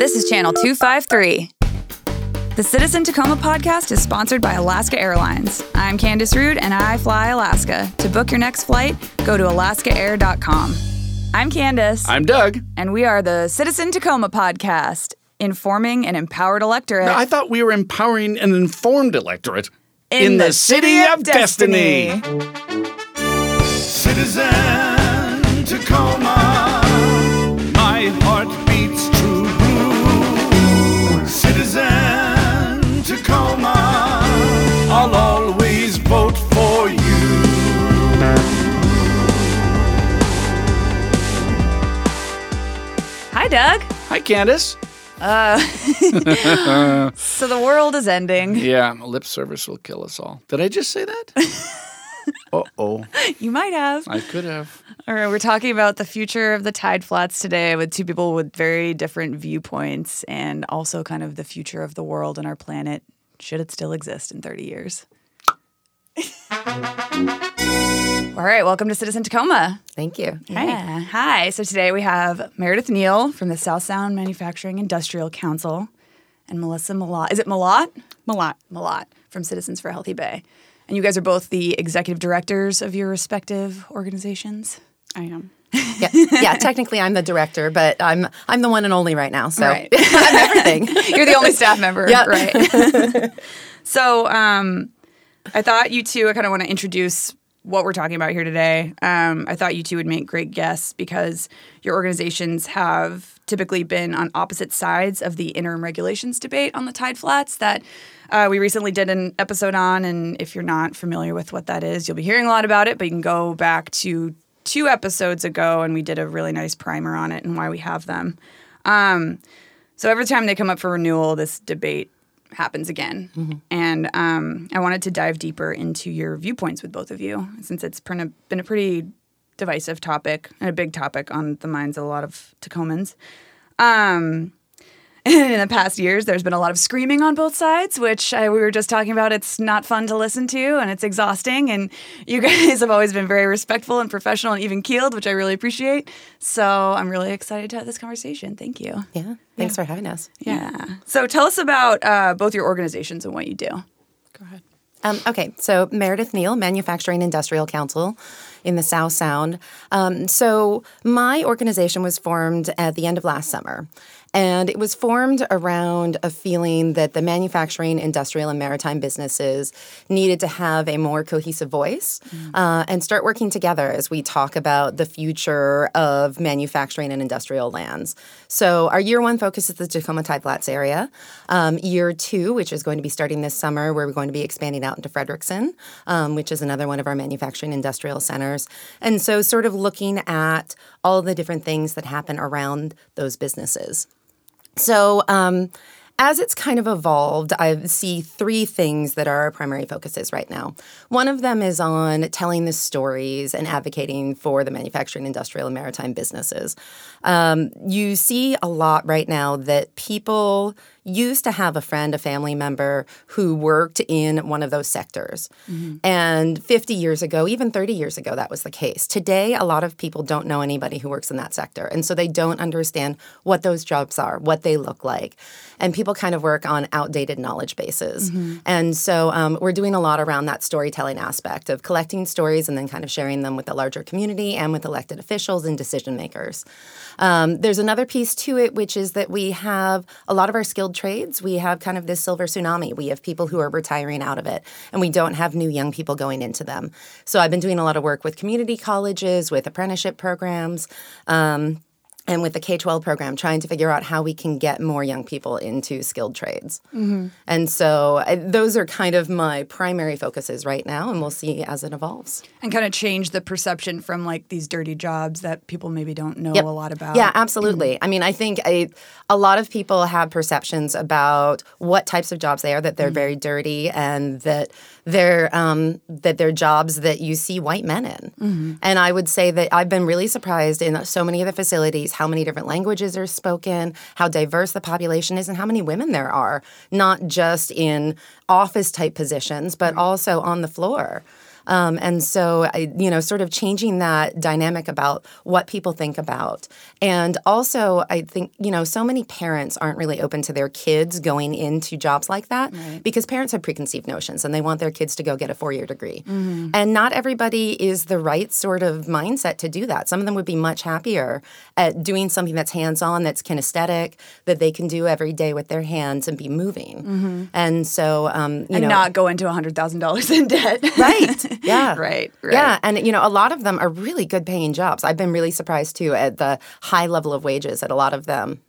This is Channel 253. The Citizen Tacoma podcast is sponsored by Alaska Airlines. I'm Candace Roode, and I fly Alaska. To book your next flight, go to alaskaair.com. I'm Candace. I'm Doug. And we are the Citizen Tacoma podcast, informing an empowered electorate. No, I thought we were empowering an informed electorate in the city of destiny. Citizen Tacoma, my heart beats true blue. Citizen Tacoma, I'll always vote for you. Hi, Doug. Hi, Candace. So the world is ending. Yeah, lip service will kill us all. Did I just say that? Uh-oh. You might have. I could have. All right, we're talking about the future of the Tide Flats today with two people with very different viewpoints and also kind of the future of the world and our planet, should it still exist in 30 years. All right, welcome to Citizen Tacoma. Thank you. Yeah. Hi. So today we have Meredith Neal from the South Sound Manufacturing Industrial Council and Melissa Mallott. Is it Mallott? Mallott. Mallott from Citizens for Healthy Bay. And you guys are both the executive directors of your respective organizations? I am. Yeah, technically I'm the director, but I'm the one and only right now, so right. I'm everything. You're the only staff member, yep. Right? So I thought you two, I kind of want to introduce what we're talking about here today. I thought you two would make great guests because your organizations have typically been on opposite sides of the interim regulations debate on the Tide Flats that we recently did an episode on. And if you're not familiar with what that is, you'll be hearing a lot about it. But you can go back to 2 episodes ago, and we did a really nice primer on it and why we have them. So every time they come up for renewal, this debate happens again. Mm-hmm. And I wanted to dive deeper into your viewpoints with both of you, since it's been a pretty divisive topic and a big topic on the minds of a lot of Tacomans. In the past years, there's been a lot of screaming on both sides, which we were just talking about. It's not fun to listen to, and it's exhausting. And you guys have always been very respectful and professional and even-keeled, which I really appreciate. So I'm really excited to have this conversation. Thank you. Yeah. Thanks for having us. Yeah. So tell us about both your organizations and what you do. Go ahead. Okay. So Meredith Neal, Manufacturing Industrial Council in the South Sound. So my organization was formed at the end of last summer. And it was formed around a feeling that the manufacturing, industrial, and maritime businesses needed to have a more cohesive voice and start working together as we talk about the future of manufacturing and industrial lands. So our year 1 focus is the Tacoma Tide Flats area. Year 2, which is going to be starting this summer, where we're going to be expanding out into Fredrickson, which is another one of our manufacturing industrial centers. And so sort of looking at all the different things that happen around those businesses. So as it's kind of evolved, I see 3 things that are our primary focuses right now. One of them is on telling the stories and advocating for the manufacturing, industrial, and maritime businesses. You see a lot right now that people used to have a friend, a family member who worked in one of those sectors. Mm-hmm. And 50 years ago, even 30 years ago, that was the case. Today, a lot of people don't know anybody who works in that sector. And so they don't understand what those jobs are, what they look like. And people kind of work on outdated knowledge bases. Mm-hmm. And so we're doing a lot around that storytelling aspect of collecting stories and then kind of sharing them with the larger community and with elected officials and decision makers. There's another piece to it, which is that we have a lot of our skilled trades. We have kind of this silver tsunami. We have people who are retiring out of it, and we don't have new young people going into them. So I've been doing a lot of work with community colleges, with apprenticeship programs, and with the K-12 program, trying to figure out how we can get more young people into skilled trades. Mm-hmm. And so those are kind of my primary focuses right now, and we'll see as it evolves. And kind of change the perception from, like, these dirty jobs that people maybe don't know a lot about. Yeah, absolutely. Mm-hmm. I mean, I think a lot of people have perceptions about what types of jobs they are, that they're very dirty and that they're jobs that you see white men in. Mm-hmm. And I would say that I've been really surprised in so many of the facilities how many different languages are spoken, how diverse the population is, and how many women there are, not just in office-type positions, but also on the floor. And so, sort of changing that dynamic about what people think about. And also, I think, so many parents aren't really open to their kids going into jobs like that right. because parents have preconceived notions and they want their kids to go get a four-year degree. Mm-hmm. And not everybody is the right sort of mindset to do that. Some of them would be much happier at doing something that's hands-on, that's kinesthetic, that they can do every day with their hands and be moving. Mm-hmm. And so, and not go into $100,000 in debt. Right. Yeah. Right. Yeah. And, a lot of them are really good paying jobs. I've been really surprised, too, at the high level of wages at a lot of them.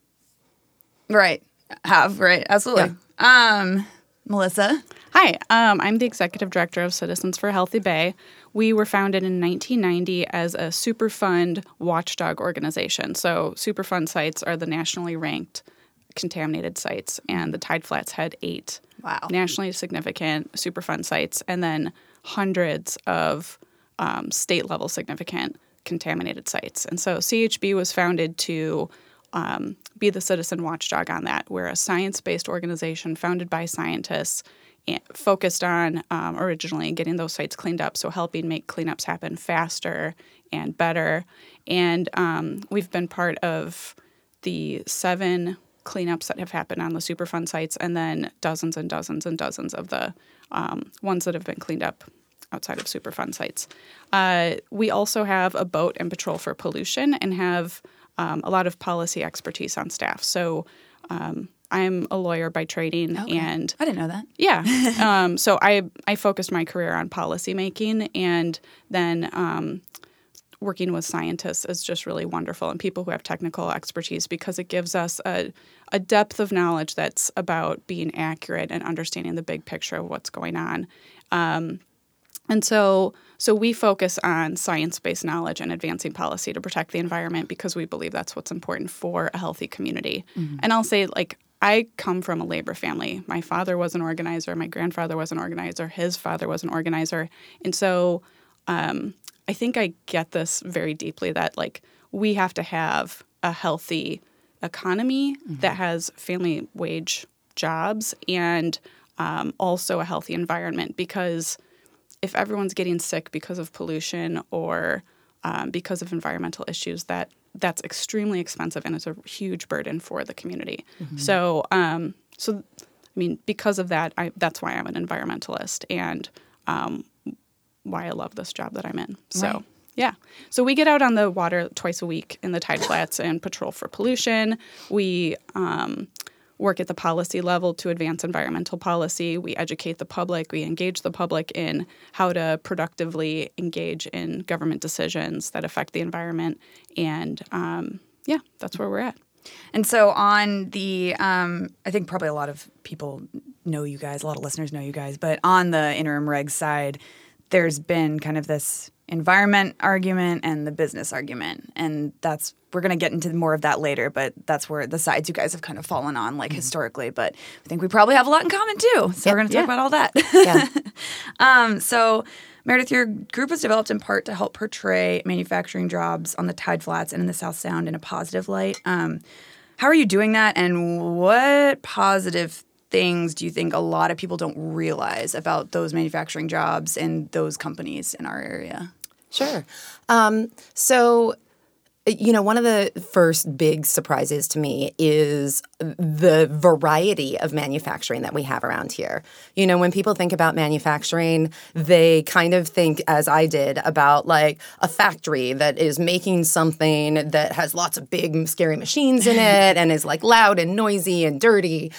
Right. Absolutely. Yeah. Melissa? Hi. I'm the executive director of Citizens for Healthy Bay. We were founded in 1990 as a Superfund watchdog organization. So Superfund sites are the nationally ranked contaminated sites, and the Tide Flats had 8 nationally significant Superfund sites, and then hundreds of state-level significant contaminated sites. And so CHB was founded to be the citizen watchdog on that. We're a science-based organization founded by scientists and focused on originally getting those sites cleaned up, so helping make cleanups happen faster and better. And we've been part of the 7 cleanups that have happened on the Superfund sites, and then dozens and dozens and dozens of the ones that have been cleaned up outside of Superfund sites. We also have a boat and patrol for pollution and have a lot of policy expertise on staff. So I'm a lawyer by training. Okay. And I didn't know that. Yeah. So I focused my career on policymaking, and then working with scientists is just really wonderful, and people who have technical expertise, because it gives us a depth of knowledge that's about being accurate and understanding the big picture of what's going on. And so we focus on science-based knowledge and advancing policy to protect the environment, because we believe that's what's important for a healthy community. Mm-hmm. And I'll say, I come from a labor family. My father was an organizer. My grandfather was an organizer. His father was an organizer. And so I think I get this very deeply, that we have to have a healthy economy mm-hmm. that has family wage jobs, and also a healthy environment, because if everyone's getting sick because of pollution or because of environmental issues, that's extremely expensive, and it's a huge burden for the community. Mm-hmm. So, because of that, that's why I'm an environmentalist, and why I love this job that I'm in. So, right. Yeah. So we get out on the water twice a week in the Tide Flats and patrol for pollution. We work at the policy level to advance environmental policy. We educate the public. We engage the public in how to productively engage in government decisions that affect the environment. And, that's where we're at. And so on the I think probably a lot of people know you guys, a lot of listeners know you guys, but on the interim regs side, there's been kind of this environment argument and the business argument. And that's – we're going to get into more of that later, but that's where the sides you guys have kind of fallen on, mm-hmm. historically. But I think we probably have a lot in common too. So we're going to talk about all that. Yeah. So Meredith, your group was developed in part to help portray manufacturing jobs on the Tide Flats and in the South Sound in a positive light. How are you doing that, and what positive things do you think a lot of people don't realize about those manufacturing jobs and those companies in our area? Sure. So, one of the first big surprises to me is the variety of manufacturing that we have around here. When people think about manufacturing, they kind of think, as I did, about a factory that is making something that has lots of big, scary machines in it and is loud and noisy and dirty.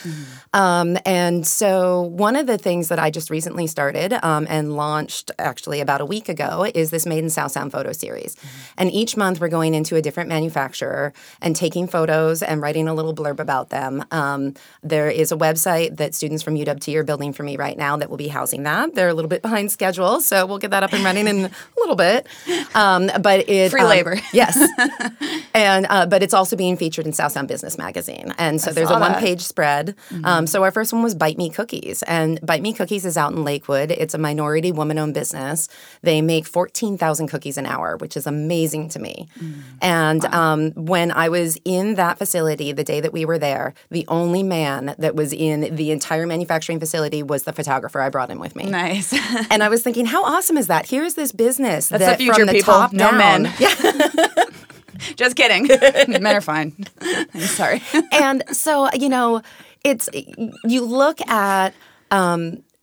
Mm-hmm. And so one of the things that I just recently started and launched actually about a week ago is this Made in South Sound photo series. Mm-hmm. And each month we're going into a different manufacturer and taking photos and writing a little blurb about them. There is a website that students from UWT are building for me right now that will be housing that. They're a little bit behind schedule, so we'll get that up and running in a little bit. But it free labor, yes. And but it's also being featured in South Sound Business Magazine, and so there's a one-page spread. Mm-hmm. So our first one was Bite Me Cookies, and Bite Me Cookies is out in Lakewood. It's a minority woman-owned business. They make 14,000 cookies an hour, which is amazing to me. Mm-hmm. And when I was in that facility, the day that we were there, the only man that was in the entire manufacturing facility was the photographer. I brought him with me. Nice. And I was thinking, how awesome is that? Here's this business that's that the future, from the people. Top no down. Men. Yeah. Just kidding. Men are fine. I'm sorry. And so, you know, it's you look at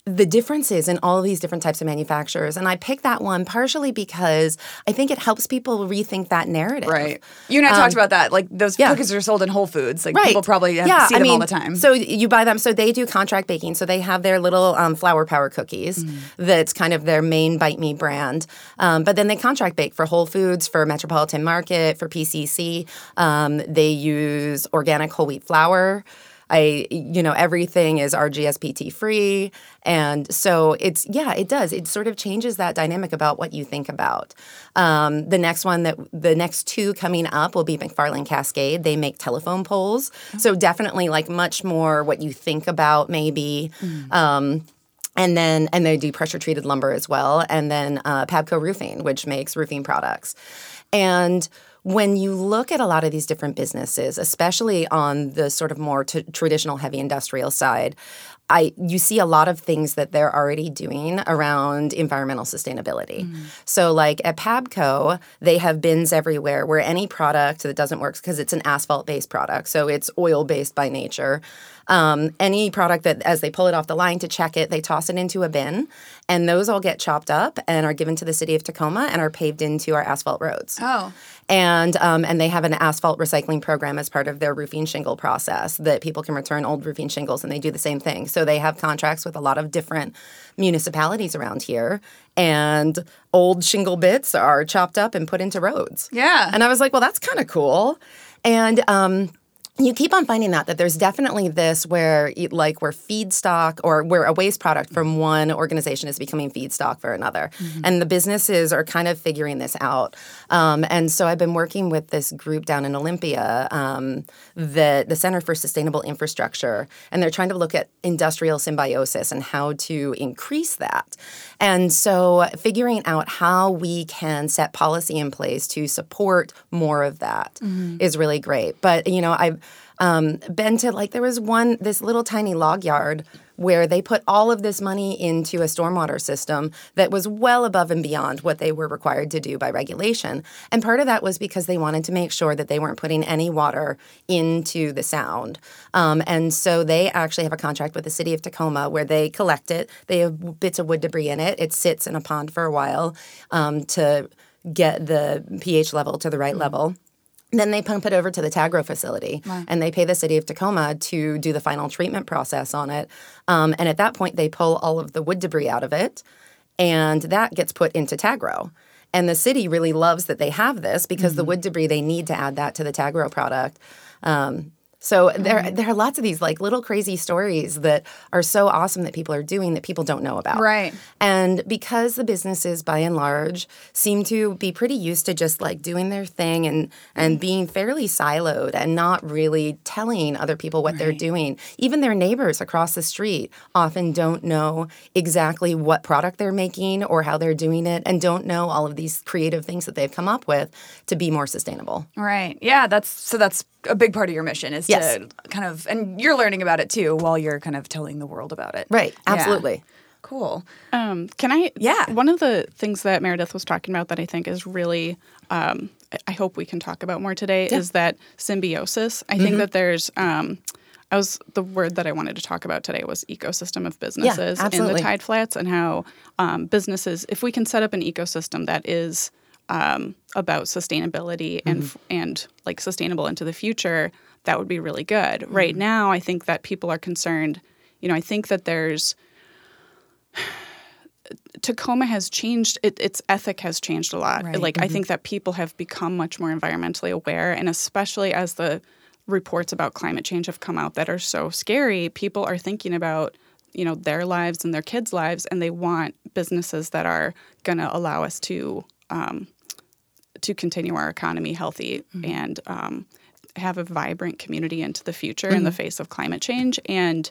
the differences in all of these different types of manufacturers. And I picked that one partially because I think it helps people rethink that narrative. Right. You and I talked about that. Like, those cookies are sold in Whole Foods. Like, people probably have see them all the time. So you buy them. So they do contract baking. So they have their little Flour Power cookies that's kind of their main Bite Me brand. But then they contract bake for Whole Foods, for Metropolitan Market, for PCC. They use organic whole wheat flour. Everything is RGSPT free. And so it's, it does. It sort of changes that dynamic about what you think about. The next two coming up will be McFarland Cascade. They make telephone poles. Oh. So definitely like much more what you think about maybe. And they do pressure treated lumber as well. And then Pabco Roofing, which makes roofing products. And when you look at a lot of these different businesses, especially on the sort of more traditional heavy industrial side, you see a lot of things that they're already doing around environmental sustainability. So like at Pabco, they have bins everywhere where any product that doesn't work, because it's an asphalt-based product, so it's oil-based by nature. Any product that, as they pull it off the line to check it, they toss it into a bin, and those all get chopped up and are given to the city of Tacoma and are paved into our asphalt roads. Oh. And they have an asphalt recycling program as part of their roofing shingle process that people can return old roofing shingles, and they do the same thing. So they have contracts with a lot of different municipalities around here, and old shingle bits are chopped up and put into roads. Yeah. And I was like, well, that's kind of cool. And you keep on finding that there's definitely this where feedstock or where a waste product from one organization is becoming feedstock for another. And the businesses are kind of figuring this out. And so I've been working with this group down in Olympia, the Center for Sustainable Infrastructure, and they're trying to look at industrial symbiosis and how to increase that. And so figuring out how we can set policy in place to support more of that is really great. But, you know, I've been to, there was this little tiny log yard where they put all of this money into a stormwater system that was well above and beyond what they were required to do by regulation. And part of that was because they wanted to make sure that they weren't putting any water into the sound. And so they actually have a contract with the city of Tacoma where they collect it. They have bits of wood debris in it. It sits in a pond for a while to get the pH level to the right level. Then they pump it over to the Tagro facility, and they pay the city of Tacoma to do the final treatment process on it. And at that point, they pull all of the wood debris out of it, and that gets put into Tagro. And the city really loves that they have this because the wood debris, they need to add that to the Tagro product. So there are lots of these little crazy stories that are so awesome that people are doing that people don't know about. Right. And because the businesses by and large seem to be pretty used to just doing their thing and being fairly siloed and not really telling other people what they're doing, even their neighbors across the street often don't know exactly what product they're making or how they're doing it and don't know all of these creative things that they've come up with to be more sustainable. Right. Yeah, that's a big part of your mission is to kind of, and you're learning about it too while you're kind of telling the world about it. Right. Absolutely. Yeah. Cool. Can I? Yeah. One of the things that Meredith was talking about that I think is really, I hope we can talk about more today, is that symbiosis. I think that there's, the word that I wanted to talk about today was ecosystem of businesses in the Tide Flats and how businesses, if we can set up an ecosystem that is about sustainability and sustainable into the future, that would be really good. Right now, I think that people are concerned. You know, I think that there's Tacoma has changed. Its ethic has changed a lot. Right. I think that people have become much more environmentally aware, and especially as the reports about climate change have come out that are so scary, people are thinking about their lives and their kids' lives, and they want businesses that are going to allow us to continue our economy healthy and have a vibrant community into the future in the face of climate change. And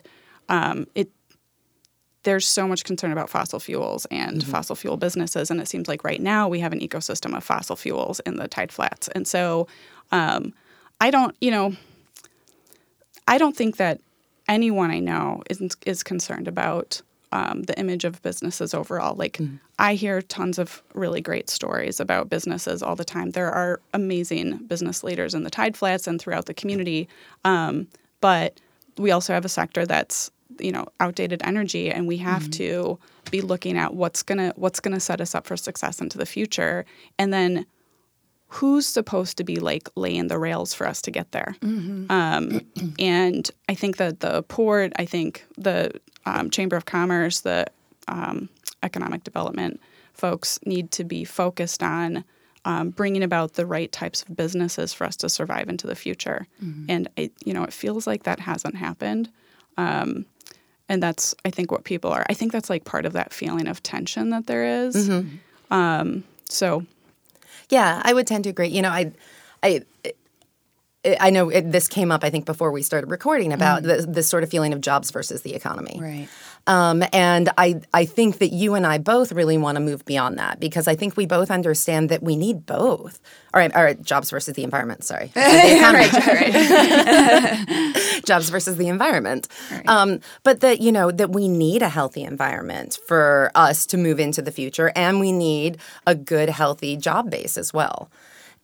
there's so much concern about fossil fuels and fossil fuel businesses, and it seems like right now we have an ecosystem of fossil fuels in the tide flats. And so I don't think that anyone I know is concerned about the image of businesses overall. Like, I hear tons of really great stories about businesses all the time. There are amazing business leaders in the tide flats and throughout the community, but we also have a sector that's, you know, outdated energy, and we have to be looking at what's gonna set us up for success into the future, and then who's supposed to be like laying the rails for us to get there. And I think that the port, I think the Chamber of Commerce, the economic development folks need to be focused on bringing about the right types of businesses for us to survive into the future. And it feels like that hasn't happened. And that's, I think, what people are. I think that's like part of that feeling of tension that there is. Yeah, I would tend to agree. You know, I know this came up, I think, before we started recording about this sort of feeling of jobs versus the economy. Right. And I think that you and I both really want to move beyond that, because I think we both understand that we need both. All right, jobs versus the environment, sorry. Right. Jobs versus the environment. Right. But that, you know, that we need a healthy environment for us to move into the future, and we need a good, healthy job base as well.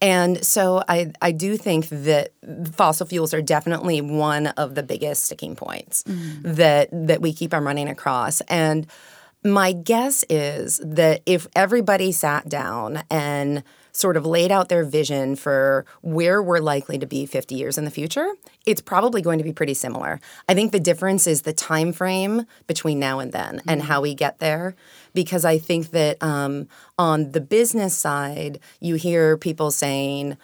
And so I do think that fossil fuels are definitely one of the biggest sticking points that we keep on running across. And my guess is that if everybody sat down and sort of laid out their vision for where we're likely to be 50 years in the future, it's probably going to be pretty similar. I think the difference is the time frame between now and then and how we get there, because I think that on the business side, you hear people saying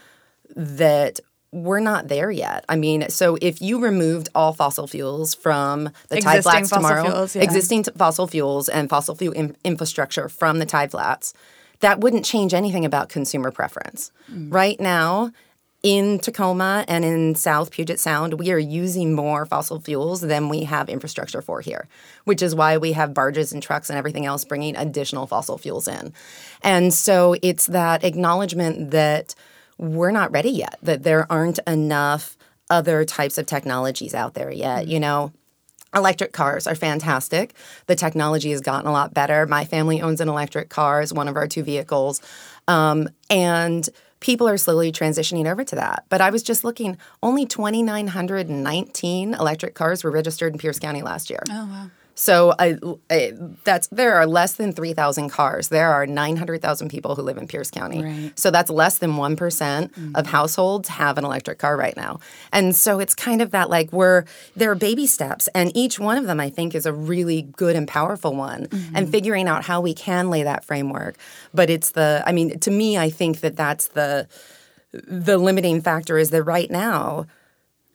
that we're not there yet. I mean, so if you removed all fossil fuels from the tide flats tomorrow, existing fossil fuels and fossil fuel infrastructure from the tide flats, that wouldn't change anything about consumer preference. Right now, in Tacoma and in South Puget Sound, we are using more fossil fuels than we have infrastructure for here, which is why we have barges and trucks and everything else bringing additional fossil fuels in. And so it's that acknowledgement that we're not ready yet, that there aren't enough other types of technologies out there yet, you know. Electric cars are fantastic. The technology has gotten a lot better. My family owns an electric car as one of our two vehicles. And people are slowly transitioning over to that. But I was just looking. Only 2,919 electric cars were registered in Pierce County last year. Oh, wow. So there are less than 3,000 cars. There are 900,000 people who live in Pierce County. Right. So that's less than 1% of households have an electric car right now. And so it's kind of that, like, there are baby steps. And each one of them, I think, is a really good and powerful one. And figuring out how we can lay that framework. But to me, I think that that's the limiting factor, is that right now,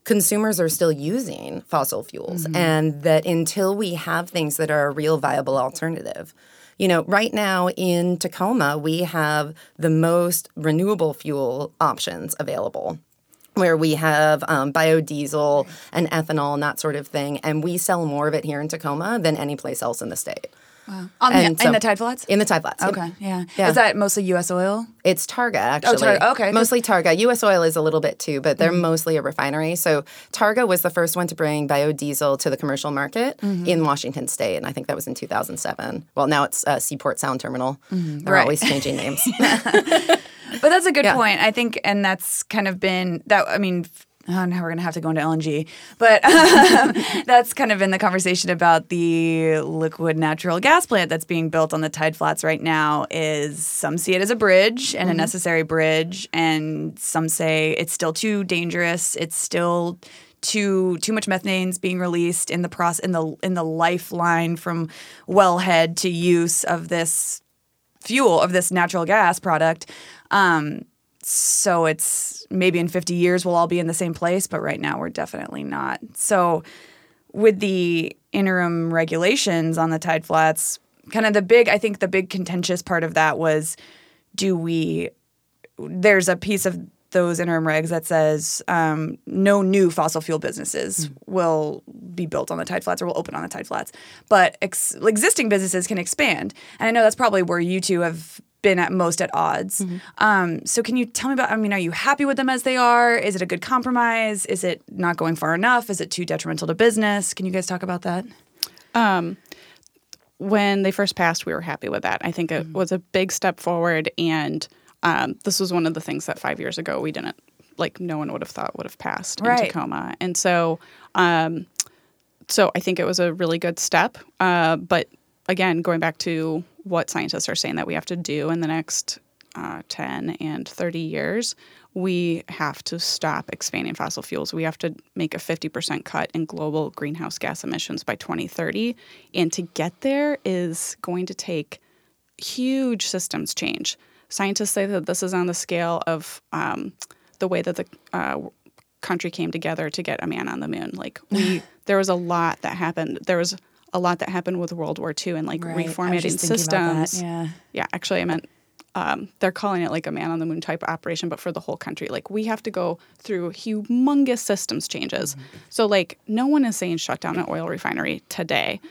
consumers are still using fossil fuels, and that until we have things that are a real viable alternative. You know, right now in Tacoma, we have the most renewable fuel options available, where we have biodiesel and ethanol and that sort of thing, and we sell more of it here in Tacoma than any place else in the state. Wow. In the tide flats? In the tide flats. Okay, yeah. Is that mostly U.S. Oil? It's Targa, actually. Oh, Targa. Okay. Mostly Targa. U.S. Oil is a little bit, too, but they're mostly a refinery. So Targa was the first one to bring biodiesel to the commercial market in Washington State, and I think that was in 2007. Well, now it's Seaport Sound Terminal. They're always changing names. But that's a good point, I think, and that's kind of been – oh, now we're going to have to go into LNG. But that's kind of been the conversation about the liquid natural gas plant that's being built on the tide flats right now. Is some see it as a bridge and a necessary bridge, and some say it's still too dangerous. It's still too much methane's being released in the in the lifeline from wellhead to use of this fuel, of this natural gas product. So it's maybe in 50 years we'll all be in the same place, but right now we're definitely not. So with the interim regulations on the tide flats, kind of the big contentious part of that was, there's a piece of those interim regs that says no new fossil fuel businesses will be built on the Tide Flats or will open on the Tide Flats. But existing businesses can expand. And I know that's probably where you two have been at most at odds. Mm-hmm. So can you tell me about, I mean, are you happy with them as they are? Is it a good compromise? Is it not going far enough? Is it too detrimental to business? Can you guys talk about that? When they first passed, we were happy with that. I think it was a big step forward. And this was one of the things that 5 years ago we didn't, like, no one would have thought would have passed in Tacoma. And so, so I think it was a really good step. But again, going back to what scientists are saying that we have to do in the next 10 and 30 years, we have to stop expanding fossil fuels. We have to make a 50% cut in global greenhouse gas emissions by 2030. And to get there is going to take huge systems change. Scientists say that this is on the scale of the way that the country came together to get a man on the moon. Like, there was a lot that happened. There was a lot that happened with World War II and, like, reformatting systems. Yeah, actually, I meant they're calling it, like, a man on the moon type operation, but for the whole country. Like, we have to go through humongous systems changes. Mm-hmm. So, like, no one is saying shut down an oil refinery today.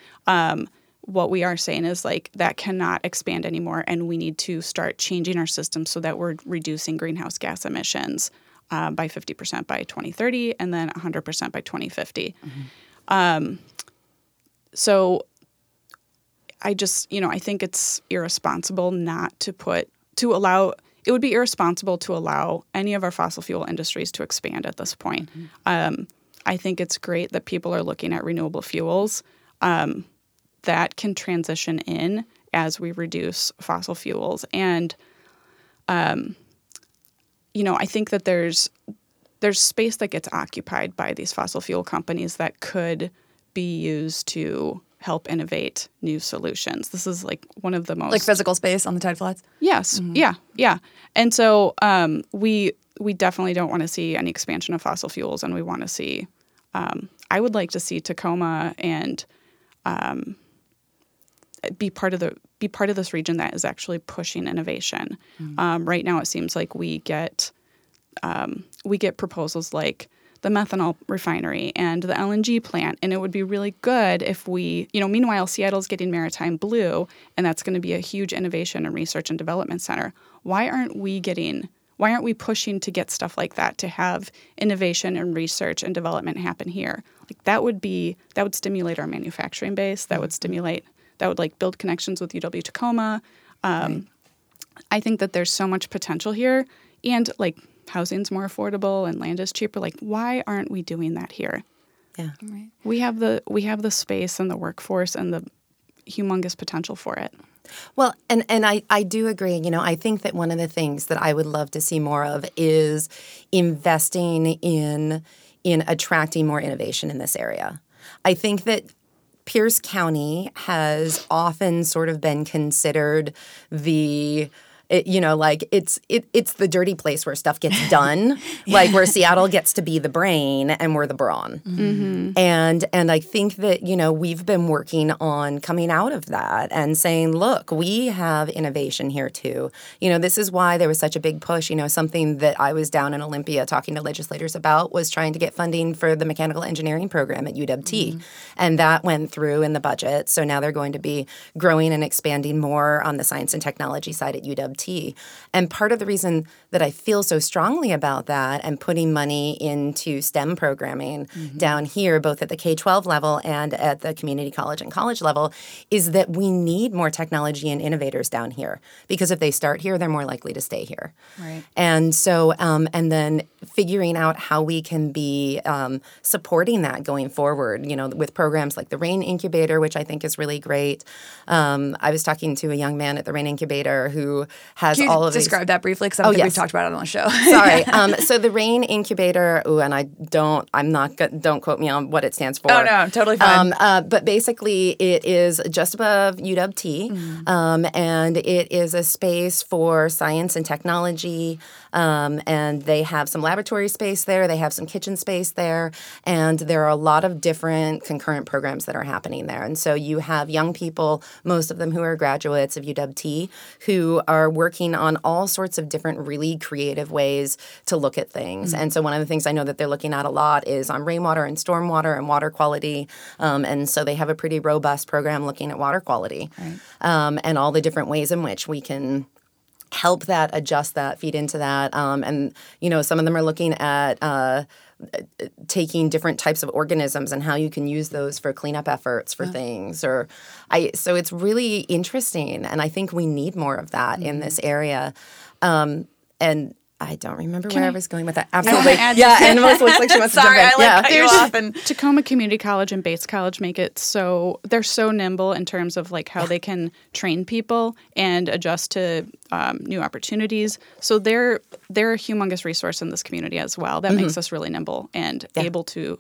What we are saying is, like, that cannot expand anymore, and we need to start changing our system so that we're reducing greenhouse gas emissions by 50% by 2030 and then 100% by 2050. Mm-hmm. So I just, you know, I think it's irresponsible not to it would be irresponsible to allow any of our fossil fuel industries to expand at this point. Mm-hmm. I think it's great that people are looking at renewable fuels that can transition in as we reduce fossil fuels. And, you know, I think that there's space that gets occupied by these fossil fuel companies that could be used to help innovate new solutions. This is, like, one of the most... Like physical space on the Tide Flats? Yes. Mm-hmm. Yeah. And so we definitely don't want to see any expansion of fossil fuels, and we want to see... I would like to see Tacoma and be part of this region that is actually pushing innovation. Mm-hmm. Right now, it seems like we get proposals like the methanol refinery and the LNG plant. And it would be really good if we, you know, meanwhile, Seattle's getting Maritime Blue, and that's going to be a huge innovation and research and development center. Why aren't we pushing to get stuff like that, to have innovation and research and development happen here? Like, that would stimulate our manufacturing base. That would build connections with UW Tacoma. I think that there's so much potential here, and, like, housing's more affordable and land is cheaper. Like, why aren't we doing that here? Yeah. Right. We have the space and the workforce and the humongous potential for it. Well, and I do agree. You know, I think that one of the things that I would love to see more of is investing in attracting more innovation in this area. I think that Pierce County has often sort of been considered the... It's the dirty place where stuff gets done, like where Seattle gets to be the brain and we're the brawn. Mm-hmm. And I think that, you know, we've been working on coming out of that and saying, look, we have innovation here too. You know, this is why there was such a big push. You know, something that I was down in Olympia talking to legislators about was trying to get funding for the mechanical engineering program at UWT. Mm-hmm. And that went through in the budget. So now they're going to be growing and expanding more on the science and technology side at UWT. And part of the reason that I feel so strongly about that and putting money into STEM programming mm-hmm. down here, both at the K-12 level and at the community college and college level, is that we need more technology and innovators down here. Because if they start here, they're more likely to stay here. Right. And so and then figuring out how we can be supporting that going forward, you know, with programs like the Rain Incubator, which I think is really great. I was talking to a young man at the Rain Incubator who has all of these. Can you describe that briefly? Because I don't think we've talked about it on the show. Sorry. So the Rain Incubator. Ooh, and don't quote me on what it stands for. Oh no, totally fine. But basically, it is just above UWT, mm-hmm. And it is a space for science and technology. And they have some laboratory space there. They have some kitchen space there, and there are a lot of different concurrent programs that are happening there. And so you have young people, most of them who are graduates of UWT, who are working on all sorts of different really creative ways to look at things. Mm-hmm. And so one of the things I know that they're looking at a lot is on rainwater and stormwater and water quality. And so they have a pretty robust program looking at water quality, right. And all the different ways in which we can help that, adjust that, feed into that. And, you know, some of them are looking at taking different types of organisms and how you can use those for cleanup efforts for things. So it's really interesting, and I think we need more of that in this area. And I don't remember where I was going with that. Absolutely. Yeah, and Melissa looks like she wants to jump in. Cut you off. Tacoma Community College and Bates College make it so they're so nimble in terms of like how they can train people and adjust to new opportunities. So they're a humongous resource in this community as well. That makes us really nimble and able to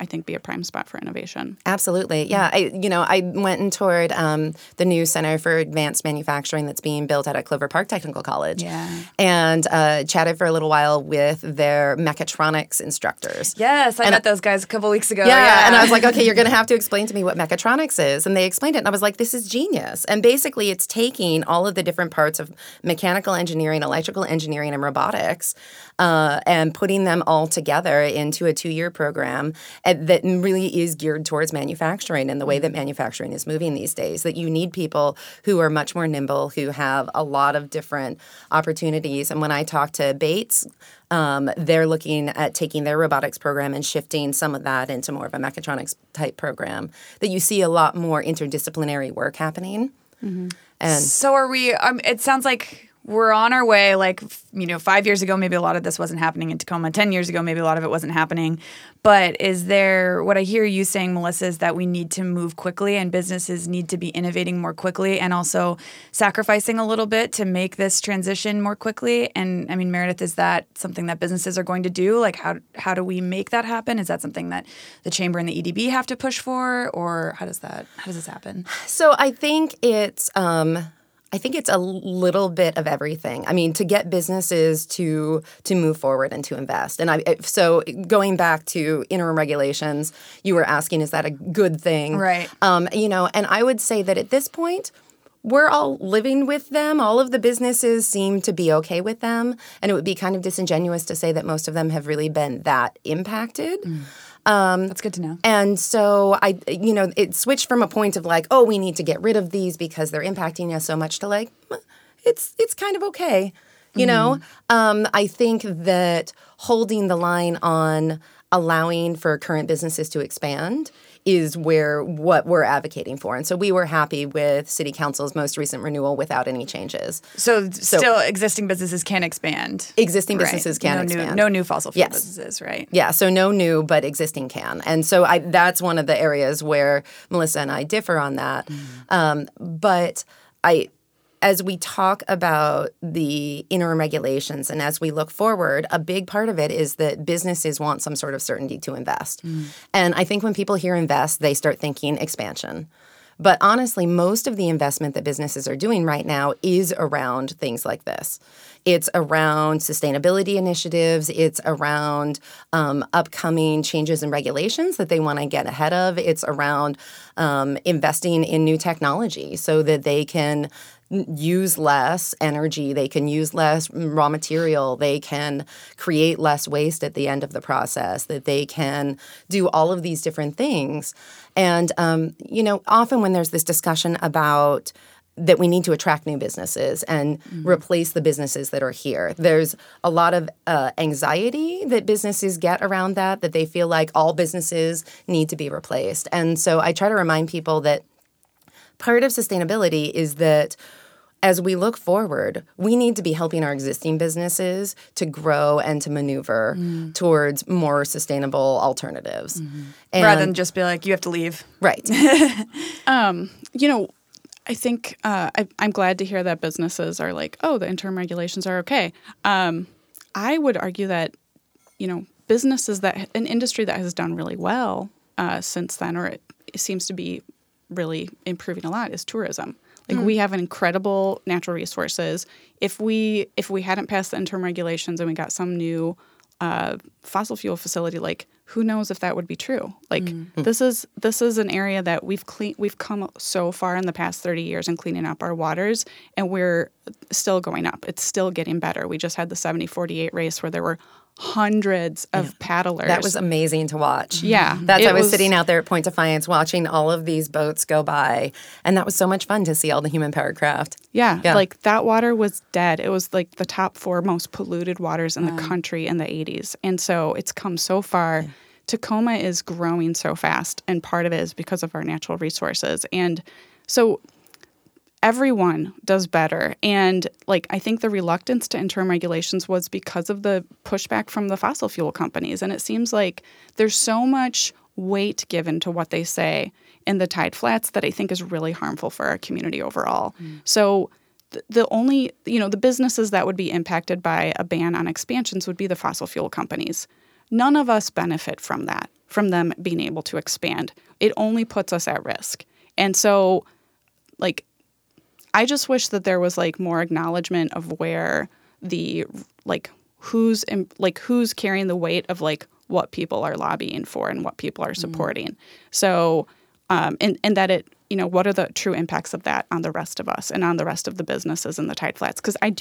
I think be a prime spot for innovation. Absolutely. Yeah. I went and toured the new Center for Advanced Manufacturing that's being built out at Clover Park Technical College. Yeah. And chatted for a little while with their mechatronics instructors. Yes. I met those guys a couple weeks ago. Yeah. And I was like, okay, you're going to have to explain to me what mechatronics is. And they explained it. And I was like, this is genius. And basically it's taking all of the different parts of mechanical engineering, electrical engineering, and robotics and putting them all together into a 2-year program that really is geared towards manufacturing and the way that manufacturing is moving these days, that you need people who are much more nimble, who have a lot of different opportunities. And when I talk to Bates, they're looking at taking their robotics program and shifting some of that into more of a mechatronics type program, that you see a lot more interdisciplinary work happening. Mm-hmm. And so are we it sounds like we're on our way. 5 years ago, maybe a lot of this wasn't happening in Tacoma. 10 years ago, maybe a lot of it wasn't happening. But is there – what I hear you saying, Melissa, is that we need to move quickly and businesses need to be innovating more quickly and also sacrificing a little bit to make this transition more quickly. And, I mean, Meredith, is that something that businesses are going to do? Like how do we make that happen? Is that something that the Chamber and the EDB have to push for? Or how does this happen? So I think it's a little bit of everything. I mean, to get businesses to move forward and to invest. And so going back to interim regulations, you were asking, is that a good thing? Right. And I would say that at this point, we're all living with them. All of the businesses seem to be okay with them. And it would be kind of disingenuous to say that most of them have really been that impacted. Mm. That's good to know. And so it switched from a point of like, oh, we need to get rid of these because they're impacting us so much to like, it's kind of okay, you know? I think that holding the line on allowing for current businesses to expand is what we're advocating for. And so we were happy with City Council's most recent renewal without any changes. So still existing businesses can expand. Existing businesses can expand. No new fossil fuel businesses, right? Yeah, so no new, but existing can. And so that's one of the areas where Melissa and I differ on that. As we talk about the interim regulations and as we look forward, a big part of it is that businesses want some sort of certainty to invest. And I think when people hear invest, they start thinking expansion. But honestly, most of the investment that businesses are doing right now is around things like this. It's around sustainability initiatives. It's around upcoming changes in regulations that they want to get ahead of. It's around investing in new technology so that they can use less energy, they can use less raw material, they can create less waste at the end of the process, that they can do all of these different things. And, often when there's this discussion about that we need to attract new businesses and replace the businesses that are here, there's a lot of anxiety that businesses get around that they feel like all businesses need to be replaced. And so I try to remind people that part of sustainability is that as we look forward, we need to be helping our existing businesses to grow and to maneuver towards more sustainable alternatives. Rather than just be like, you have to leave. Right. I think I'm glad to hear that businesses are like, oh, the interim regulations are okay. I would argue that, businesses that – an industry that has done really well since then, or it seems to be – really improving a lot is tourism. We have incredible natural resources. If we hadn't passed the interim regulations and we got some new fossil fuel facility, like who knows if that would be true? Like this is an area that we've come so far in the past 30 years in cleaning up our waters, and we're still going up. It's still getting better. We just had the 70-48 race where there were hundreds of paddlers. That was amazing to watch. Yeah. I was sitting out there at Point Defiance watching all of these boats go by, and that was so much fun to see all the human-powered craft. Yeah. Like that water was dead. It was like the top 4 most polluted waters in the country in the 80s. And so it's come so far. Yeah. Tacoma is growing so fast, and part of it is because of our natural resources. And so everyone does better. And like I think the reluctance to interim regulations was because of the pushback from the fossil fuel companies. And it seems like there's so much weight given to what they say in the Tide Flats that I think is really harmful for our community overall. Mm. So the only, the businesses that would be impacted by a ban on expansions would be the fossil fuel companies. None of us benefit from that, from them being able to expand. It only puts us at risk. And so, like, I just wish that there was, like, more acknowledgement of where the, like, who's carrying the weight of, like, what people are lobbying for and what people are supporting. Mm-hmm. So, and that it, what are the true impacts of that on the rest of us and on the rest of the businesses in the Tide Flats? Because I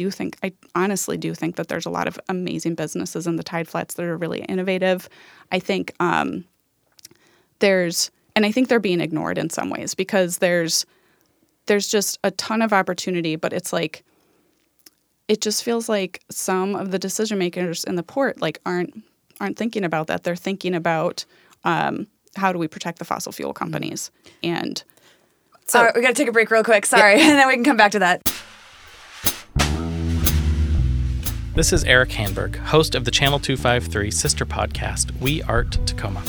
honestly do think that there's a lot of amazing businesses in the Tide Flats that are really innovative. I think I think they're being ignored in some ways because there's just a ton of opportunity, but it's like, it just feels like some of the decision makers in the port like aren't thinking about that. They're thinking about how do we protect the fossil fuel companies and... So all right, we got to take a break real quick. Sorry. Yeah. And then we can come back to that. This is Eric Hanberg, host of the Channel 253 sister podcast, We Art Tacoma.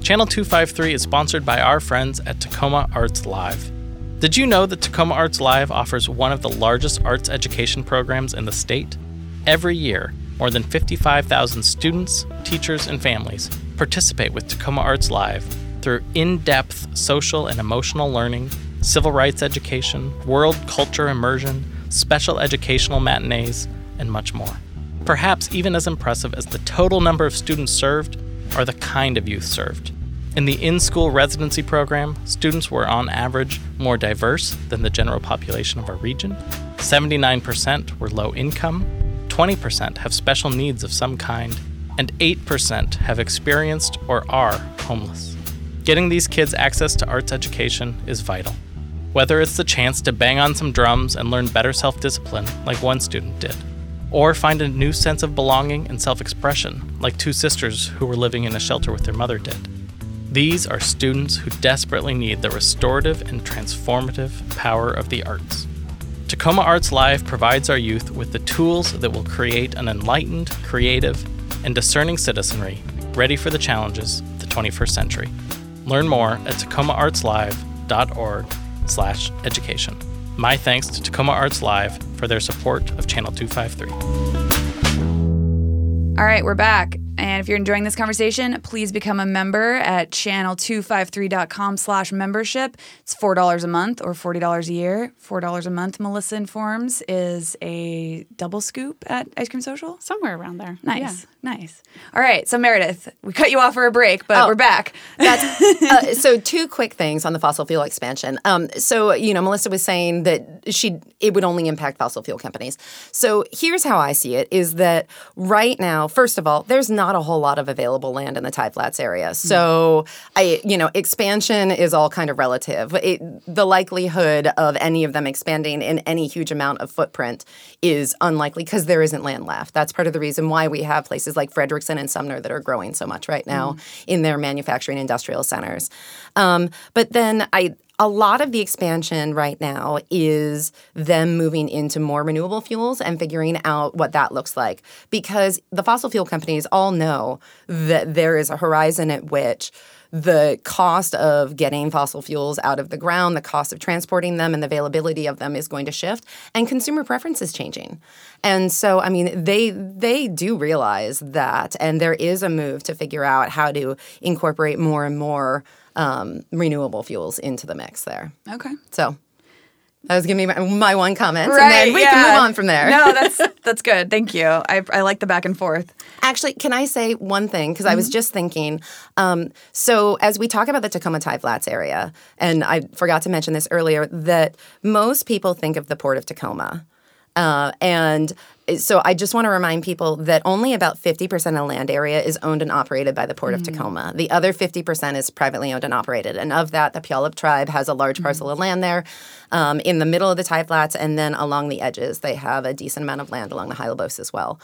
Channel 253 is sponsored by our friends at Tacoma Arts Live. Did you know that Tacoma Arts Live offers one of the largest arts education programs in the state? Every year, more than 55,000 students, teachers, and families participate with Tacoma Arts Live through in-depth social and emotional learning, civil rights education, world culture immersion, special educational matinees, and much more. Perhaps even as impressive as the total number of students served are the kind of youth served. In the in-school residency program, students were on average more diverse than the general population of our region. 79% were low income, 20% have special needs of some kind, and 8% have experienced or are homeless. Getting these kids access to arts education is vital. Whether it's the chance to bang on some drums and learn better self-discipline, like one student did, or find a new sense of belonging and self-expression, like two sisters who were living in a shelter with their mother did. These are students who desperately need the restorative and transformative power of the arts. Tacoma Arts Live provides our youth with the tools that will create an enlightened, creative, and discerning citizenry ready for the challenges of the 21st century. Learn more at tacomaartslive.org/education. My thanks to Tacoma Arts Live for their support of Channel 253. All right, we're back. And if you're enjoying this conversation, please become a member at channel253.com/membership. It's $4 a month or $40 a year. $4 a month, Melissa informs, is a double scoop at Ice Cream Social? Somewhere around there. Nice. Yeah. Nice. All right. So, Meredith, we cut you off for a break, but we're back. That's, so, two quick things on the fossil fuel expansion. Melissa was saying that it would only impact fossil fuel companies. So, here's how I see it, is that right now, first of all, there's not a whole lot of available land in the Tide Flats area. So, expansion is all kind of relative. The likelihood of any of them expanding in any huge amount of footprint is unlikely because there isn't land left. That's part of the reason why we have places like Fredrickson and Sumner that are growing so much right now in their manufacturing industrial centers. A lot of the expansion right now is them moving into more renewable fuels and figuring out what that looks like, because the fossil fuel companies all know that there is a horizon at which the cost of getting fossil fuels out of the ground, the cost of transporting them, and the availability of them is going to shift, and consumer preference is changing. And so, they do realize that, and there is a move to figure out how to incorporate more and more renewable fuels into the mix there. Okay. So That was going to be my one comment, right, and then we can move on from there. No, that's good. Thank you. I like the back and forth. Actually, can I say one thing? Because I was just thinking. So as we talk about the Tacoma Tide Flats area, and I forgot to mention this earlier, that most people think of the Port of Tacoma. And so I just want to remind people that only about 50% of land area is owned and operated by the Port of Tacoma. The other 50% is privately owned and operated. And of that, the Puyallup tribe has a large parcel of land there in the middle of the tide flats. And then along the edges, they have a decent amount of land along the high lobos as well.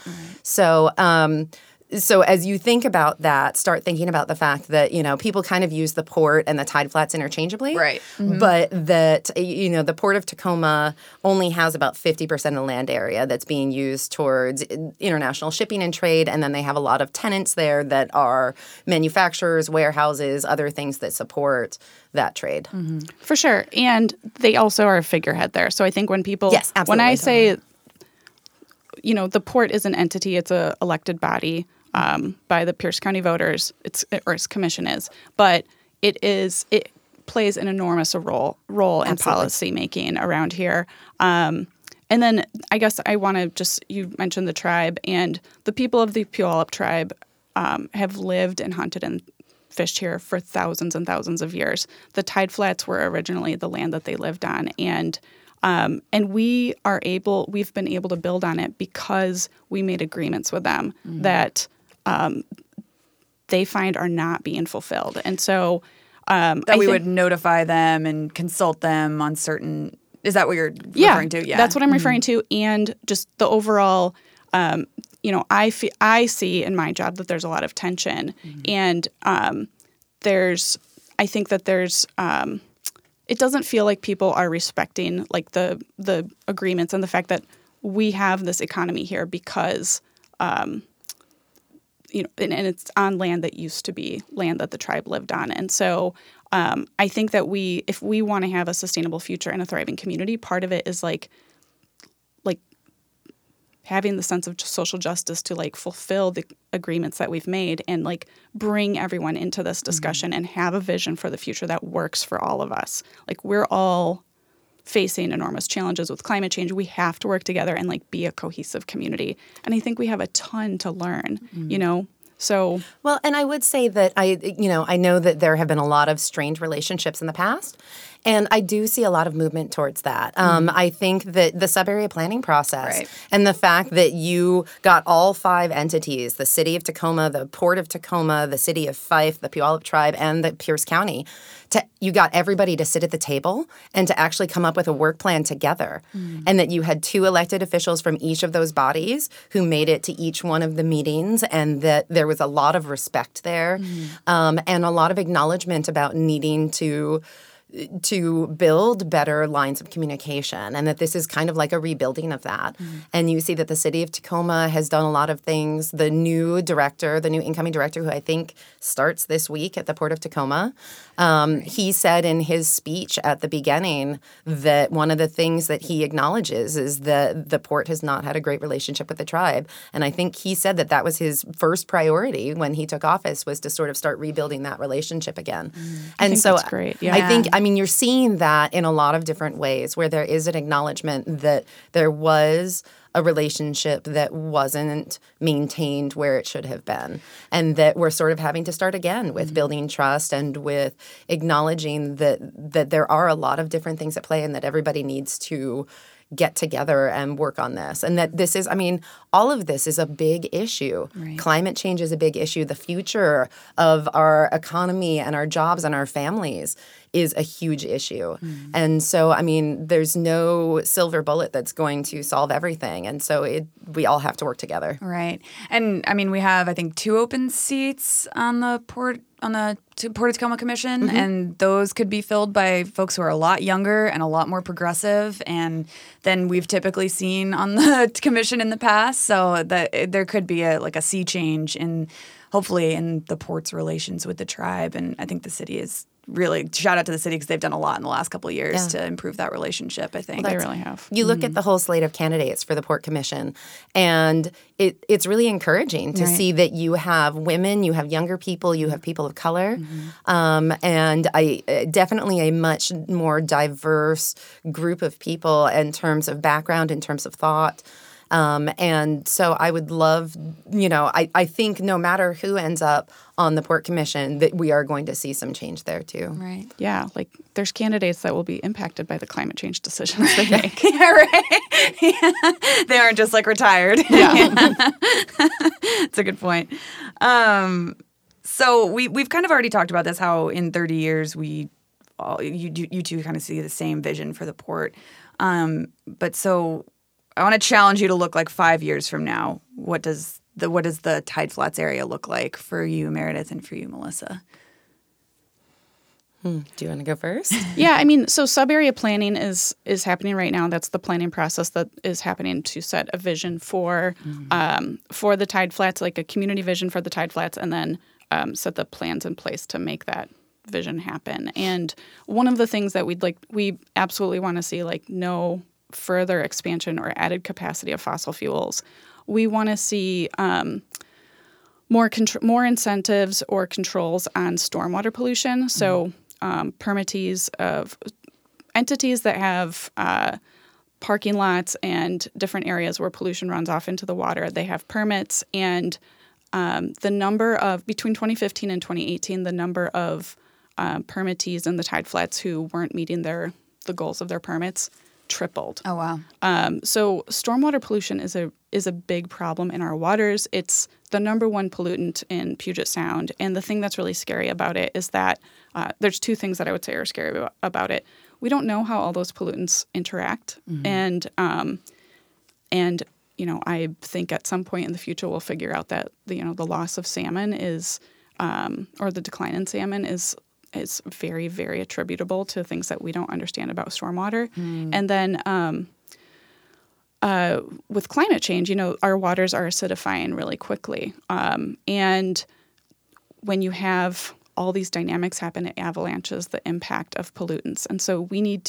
So as you think about that, start thinking about the fact that, you know, people kind of use the port and the tide flats interchangeably. Right. Mm-hmm. But that, you know, the Port of Tacoma only has about 50% of land area that's being used towards international shipping and trade. And then they have a lot of tenants there that are manufacturers, warehouses, other things that support that trade. Mm-hmm. For sure. And they also are a figurehead there. So I think when people, when I say, you know, the port is an entity, it's a elected body. By the Pierce County voters, its commission is, but it plays an enormous role in policy making around here. And then I guess I want to you mentioned the tribe, and the people of the Puyallup tribe have lived and hunted and fished here for thousands and thousands of years. The tide flats were originally the land that they lived on, and we've been able to build on it because we made agreements with them that. They find are not being fulfilled. And so that we would notify them and consult them on certain – is that what you're referring to? Yeah, that's what I'm referring to. And just the overall I see in my job that there's a lot of tension. And it doesn't feel like people are respecting like the agreements and the fact that we have this economy here because and it's on land that used to be land that the tribe lived on. And so I think that if we want to have a sustainable future and a thriving community, part of it is like having the sense of social justice to like fulfill the agreements that we've made and like bring everyone into this discussion and have a vision for the future that works for all of us. Like we're all facing enormous challenges with climate change. We have to work together and like be a cohesive community. And I think we have a ton to learn, So well, and I would say that I know that there have been a lot of strained relationships in the past. And I do see a lot of movement towards that. I think that the sub-area planning process and the fact that you got all five entities, the city of Tacoma, the Port of Tacoma, the city of Fife, the Puyallup tribe, and the Pierce County, you got everybody to sit at the table and to actually come up with a work plan together. And that you had two elected officials from each of those bodies who made it to each one of the meetings, and that there was a lot of respect there and a lot of acknowledgement about needing to build better lines of communication, and that this is kind of like a rebuilding of that. And you see that the city of Tacoma has done a lot of things. The new incoming director, who I think starts this week at the Port of Tacoma, he said in his speech at the beginning that one of the things that he acknowledges is that the port has not had a great relationship with the tribe. And I think he said that was his first priority when he took office, was to sort of start rebuilding that relationship again. And so that's great. Yeah. I mean, you're seeing that in a lot of different ways where there is an acknowledgement that there was a relationship that wasn't maintained where it should have been, and that we're sort of having to start again with building trust and with acknowledging that there are a lot of different things at play, and that everybody needs to get together and work on this. And that this is, I mean, all of this is a big issue. Right. Climate change is a big issue. The future of our economy and our jobs and our families is a huge issue. And so, I mean, there's no silver bullet that's going to solve everything. And so we all have to work together. Right. And, I mean, we have, I think, two open seats on the Port of Tacoma Commission, and those could be filled by folks who are a lot younger and a lot more progressive than we've typically seen on the commission in the past. So that there could be a sea change in, hopefully, in the port's relations with the tribe. And I think the city is really shout out to the city because they've done a lot in the last couple of years to improve that relationship, I think. Well, they really have. You look at the whole slate of candidates for the Port Commission, and it's really encouraging to see that you have women, you have younger people, you have people of color, and definitely a much more diverse group of people in terms of background, in terms of thought. And so I would love, you know, I think no matter who ends up on the Port Commission, that we are going to see some change there too. Right. Yeah. Like there's candidates that will be impacted by the climate change decisions they make. They aren't just like retired. It's a good point. So we've kind of already talked about this, how in 30 years you two kind of see the same vision for the port. But so I want to challenge you to look like 5 years from now. What does the Tide Flats area look like for you, Meredith, and for you, Melissa? Do you want to go first? Yeah, I mean, so sub-area planning is happening right now. That's the planning process that is happening to set a vision for the Tide Flats, like a community vision for the Tide Flats, and then set the plans in place to make that vision happen. And one of the things that we absolutely want to see, like, no further expansion or added capacity of fossil fuels. We want to see more incentives or controls on stormwater pollution. So permittees of entities that have parking lots and different areas where pollution runs off into the water, they have permits. And the number of, between 2015 and 2018, the number of permittees in the Tide Flats who weren't meeting the goals of their permits tripled. Oh, wow. So stormwater pollution is a big problem in our waters. It's the number one pollutant in Puget Sound. And the thing that's really scary about it is that there's two things that I would say are scary about it. We don't know how all those pollutants interact. Mm-hmm. And you know, I think at some point in the future we'll figure out that, you know, the loss of salmon is or the decline in salmon is very, very attributable to things that we don't understand about stormwater. Mm. And then with climate change, you know, our waters are acidifying really quickly. And when you have all these dynamics happen at avalanches, the impact of pollutants. And so we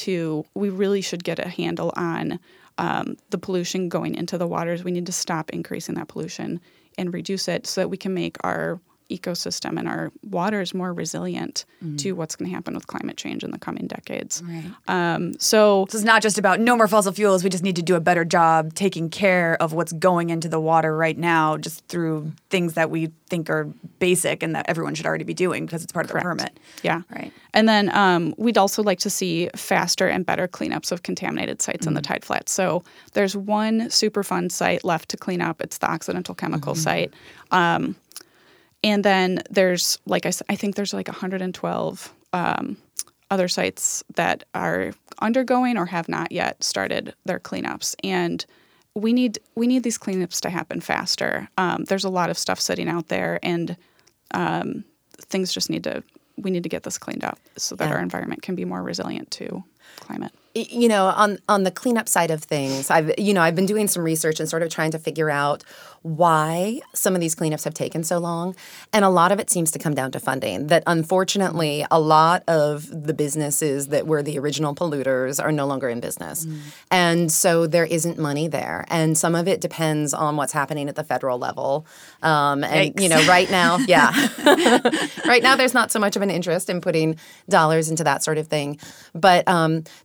really should get a handle on the pollution going into the waters. We need to stop increasing that pollution and reduce it so that we can make our ecosystem and our water is more resilient to what's going to happen with climate change in the coming decades. Right. So it's not just about no more fossil fuels. We just need to do a better job taking care of what's going into the water right now, just through things that we think are basic and that everyone should already be doing because it's part of the permit. Yeah. Right. And then we'd also like to see faster and better cleanups of contaminated sites in the Tide Flats. So there's one Superfund site left to clean up. It's the Occidental Chemical site. And then there's, like I said, I think there's like 112 other sites that are undergoing or have not yet started their cleanups. And we need these cleanups to happen faster. There's a lot of stuff sitting out there, and things just we need to get this cleaned up so that our environment can be more resilient to climate. You know, on the cleanup side of things, I've been doing some research and sort of trying to figure out why some of these cleanups have taken so long. And a lot of it seems to come down to funding, that unfortunately a lot of the businesses that were the original polluters are no longer in business. Mm. And so there isn't money there. And some of it depends on what's happening at the federal level. And, you know, right now, right now there's not so much of an interest in putting dollars into that sort of thing. But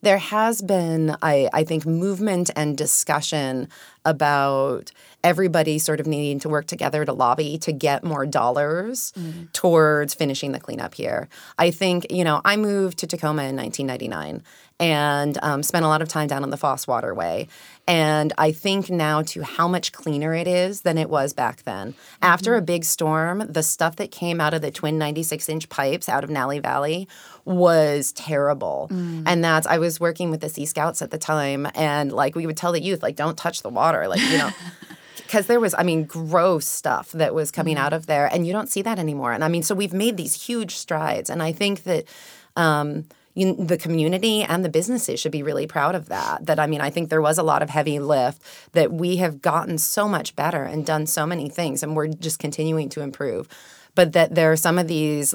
there has been, I think, movement and discussion about everybody sort of needing to work together to lobby to get more dollars towards finishing the cleanup here. I think, you know, I moved to Tacoma in 1999 and spent a lot of time down on the Foss Waterway. And I think now to how much cleaner it is than it was back then. After a big storm, the stuff that came out of the twin 96-inch pipes out of Nally Valley was terrible. Mm. And I was working with the Sea Scouts at the time, and, like, we would tell the youth, like, don't touch the water, like, you know. Because there was, I mean, gross stuff that was coming out of there, and you don't see that anymore. And, I mean, so we've made these huge strides, and I think that the community and the businesses should be really proud of that. That, I mean, I think there was a lot of heavy lift, that we have gotten so much better and done so many things, and we're just continuing to improve. But that there are some of these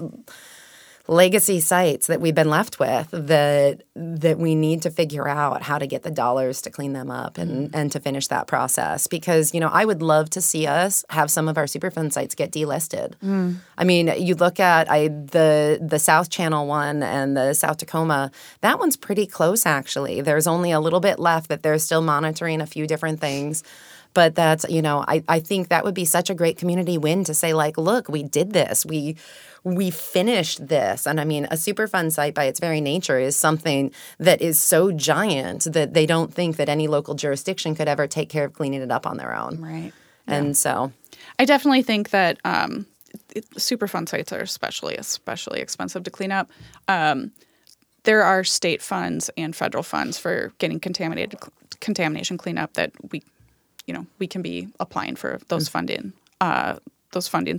legacy sites that we've been left with that we need to figure out how to get the dollars to clean them up and to finish that process. Because, you know, I would love to see us have some of our Superfund sites get delisted. Mm. I mean, you look at the South Channel one and the South Tacoma, that one's pretty close, actually. There's only a little bit left that they're still monitoring a few different things. But that's, you know, I think that would be such a great community win to say, like, look, we did this. We finished this. And I mean, a Superfund site by its very nature is something that is so giant that they don't think that any local jurisdiction could ever take care of cleaning it up on their own. Right. And so. I definitely think that Superfund sites are especially expensive to clean up. There are state funds and federal funds for getting contamination cleanup that we can be applying for those funding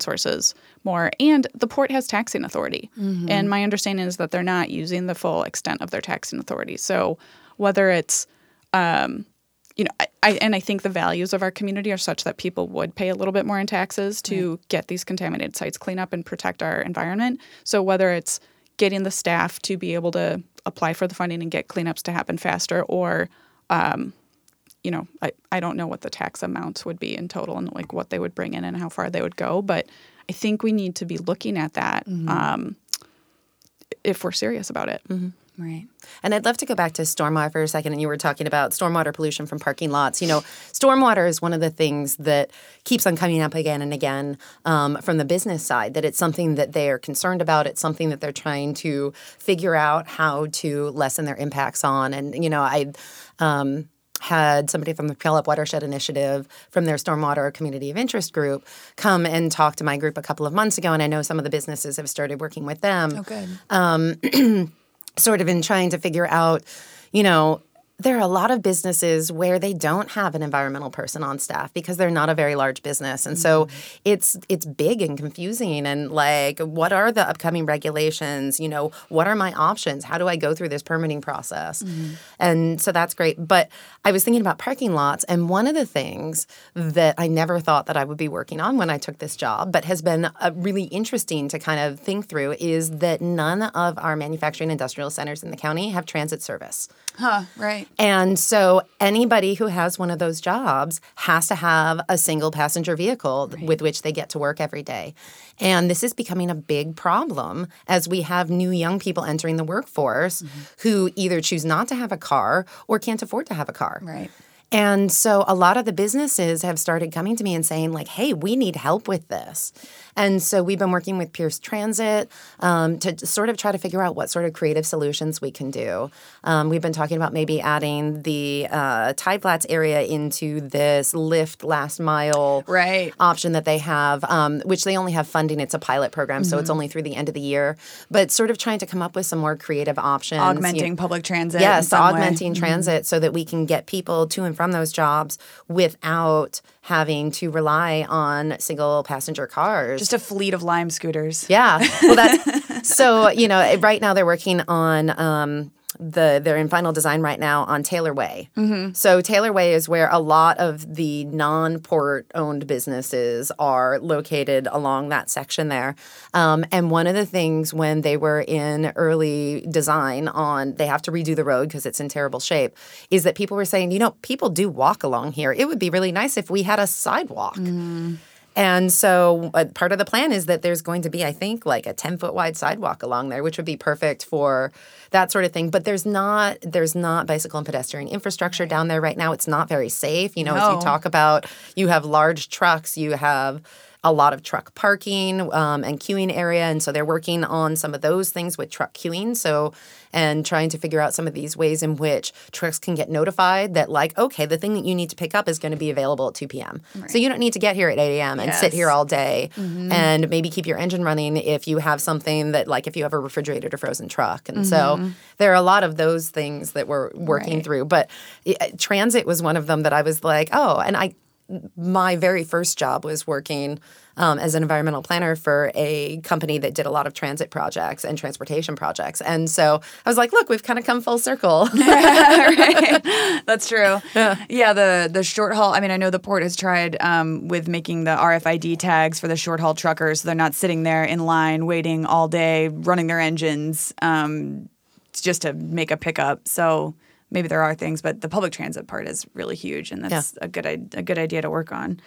sources more. And the port has taxing authority. Mm-hmm. And my understanding is that they're not using the full extent of their taxing authority. So whether it's, I think the values of our community are such that people would pay a little bit more in taxes to get these contaminated sites cleaned up and protect our environment. So whether it's getting the staff to be able to apply for the funding and get cleanups to happen faster or, I don't know what the tax amounts would be in total and like what they would bring in and how far they would go. But I think we need to be looking at that if we're serious about it. Mm-hmm. Right. And I'd love to go back to stormwater for a second. And you were talking about stormwater pollution from parking lots. You know, stormwater is one of the things that keeps on coming up again and again from the business side, that it's something that they are concerned about. It's something that they're trying to figure out how to lessen their impacts on. And, you know, I had somebody from the Puyallup Watershed Initiative from their Stormwater Community of Interest group come and talk to my group a couple of months ago, and I know some of the businesses have started working with them. Oh, good. Sort of in trying to figure out, you know, there are a lot of businesses where they don't have an environmental person on staff because they're not a very large business. And so it's big and confusing and like, what are the upcoming regulations? You know, what are my options? How do I go through this permitting process? Mm-hmm. And so that's great. But I was thinking about parking lots, and one of the things that I never thought that I would be working on when I took this job but has been really interesting to kind of think through is that none of our manufacturing industrial centers in the county have transit service. Huh, right. And so anybody who has one of those jobs has to have a single passenger vehicle with which they get to work every day. And this is becoming a big problem as we have new young people entering the workforce who either choose not to have a car or can't afford to have a car. Right. And so a lot of the businesses have started coming to me and saying, like, hey, we need help with this. And so we've been working with Pierce Transit to sort of try to figure out what sort of creative solutions we can do. We've been talking about maybe adding the Tide Flats area into this Lyft last mile option that they have, which they only have funding. It's a pilot program, so it's only through the end of the year. But sort of trying to come up with some more creative options. Augmenting public transit. Yes, augmenting transit so that we can get people to and from those jobs without having to rely on single passenger cars. Just a fleet of Lime scooters. Yeah. Well, that's so, you know, right now they're working on they're in final design right now on Taylor Way. Mm-hmm. So Taylor Way is where a lot of the non-port-owned businesses are located along that section there. And one of the things when they were in early design on they have to redo the road because it's in terrible shape is that people were saying, you know, people do walk along here. It would be really nice if we had a sidewalk. Mm-hmm. And so part of the plan is that there's going to be, I think, like a 10-foot wide sidewalk along there, which would be perfect for that sort of thing. But there's not bicycle and pedestrian infrastructure down there right now. It's not very safe. You know, if you talk about you have large trucks, you have a lot of truck parking and queuing area. And so they're working on some of those things with truck queuing. So and trying to figure out some of these ways in which trucks can get notified that like, okay, the thing that you need to pick up is going to be available at 2 p.m. Right. So you don't need to get here at 8 a.m. and sit here all day and maybe keep your engine running if you have something that like if you have a refrigerated or frozen truck. And so there are a lot of those things that we're working through. But transit was one of them that I was like, oh, and I my very first job was working as an environmental planner for a company that did a lot of transit projects and transportation projects. And so I was like, look, we've kind of come full circle. Right. That's true. Yeah, the short haul. I mean, I know the port has tried with making the RFID tags for the short haul truckers, so they're not sitting there in line waiting all day, running their engines just to make a pickup. So maybe there are things, but the public transit part is really huge, and that's a good idea to work on.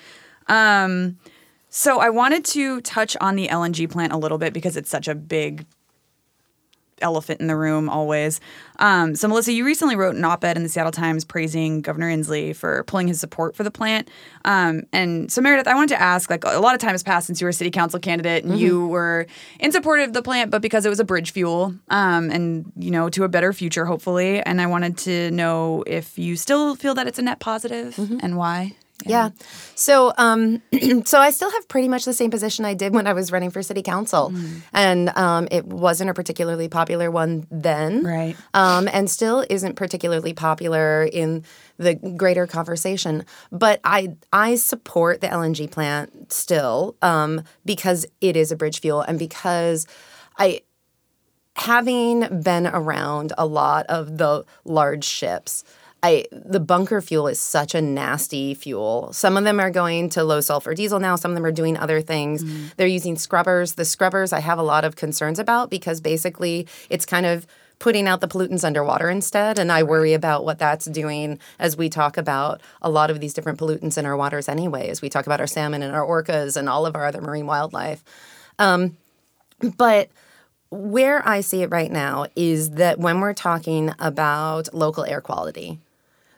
So I wanted to touch on the LNG plant a little bit because it's such a big elephant in the room always. So Melissa, you recently wrote an op-ed in the Seattle Times praising Governor Inslee for pulling his support for the plant. And so Meredith, I wanted to ask, like, a lot of time has passed since you were a city council candidate and you were in support of the plant, but because it was a bridge fuel and, you know, to a better future, hopefully. And I wanted to know if you still feel that it's a net positive and why. Yeah. So so I still have pretty much the same position I did when I was running for city council. And it wasn't a particularly popular one then. Right. And still isn't particularly popular in the greater conversation. But I support the LNG plant still because it is a bridge fuel and because having been around a lot of the large ships, the bunker fuel is such a nasty fuel. Some of them are going to low sulfur diesel now. Some of them are doing other things. They're using scrubbers. The scrubbers I have a lot of concerns about because basically it's kind of putting out the pollutants underwater instead. And I worry about what that's doing as we talk about a lot of these different pollutants in our waters anyway, as we talk about our salmon and our orcas and all of our other marine wildlife. But where I see it right now is that when we're talking about local air quality,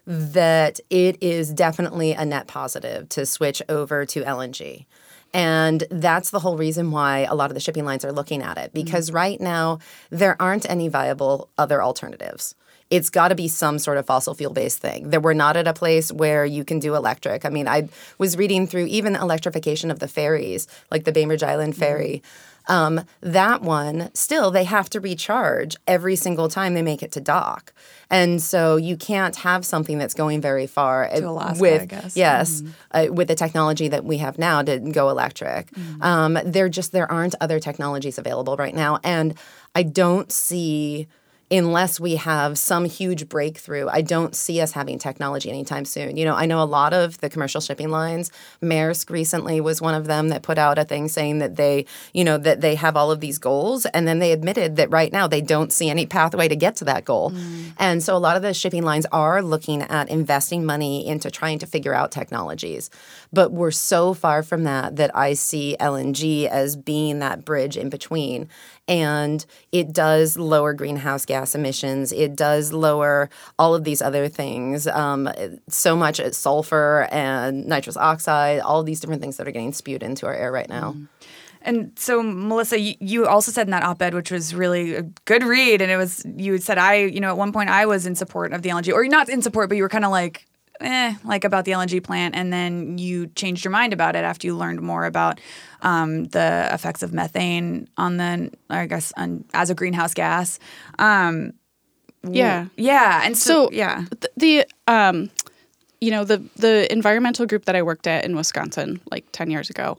that it is definitely a net positive to switch over to LNG. And that's the whole reason why a lot of the shipping lines are looking at it, because right now there aren't any viable other alternatives. It's got to be some sort of fossil fuel-based thing. That we're not at a place where you can do electric. I mean, I was reading through even the electrification of the ferries, like the Bainbridge Island ferry. That one, still, they have to recharge every single time they make it to dock. And so you can't have something that's going very far to Alaska, I guess. Yes, with the technology that we have now to go electric. There aren't other technologies available right now. And I don't see, unless we have some huge breakthrough, I don't see us having technology anytime soon. You know, I know a lot of the commercial shipping lines. Maersk recently was one of them that put out a thing saying that they have all of these goals, and then they admitted that right now they don't see any pathway to get to that goal. And so a lot of the shipping lines are looking at investing money into trying to figure out technologies. But we're so far from that I see LNG as being that bridge in between. And it does lower greenhouse gas emissions. It does lower all of these other things, so much sulfur and nitrous oxide, all these different things that are getting spewed into our air right now. And so, Melissa, you also said in that op-ed, which was really a good read, and it was you said at one point I was in support of the LNG, or not in support, but you were kind of like, about the LNG plant, and then you changed your mind about it after you learned more about the effects of methane as a greenhouse gas. And so the environmental group that I worked at in Wisconsin, like 10 years ago,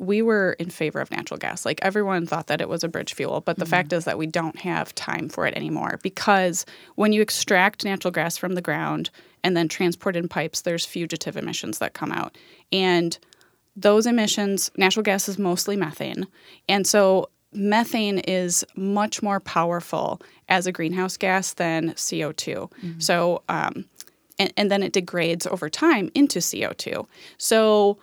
we were in favor of natural gas. Like, everyone thought that it was a bridge fuel, but the fact is that we don't have time for it anymore, because when you extract natural gas from the ground and then transport in pipes, there's fugitive emissions that come out. And those emissions, natural gas is mostly methane. And so methane is much more powerful as a greenhouse gas than CO2. So, and then it degrades over time into CO2. So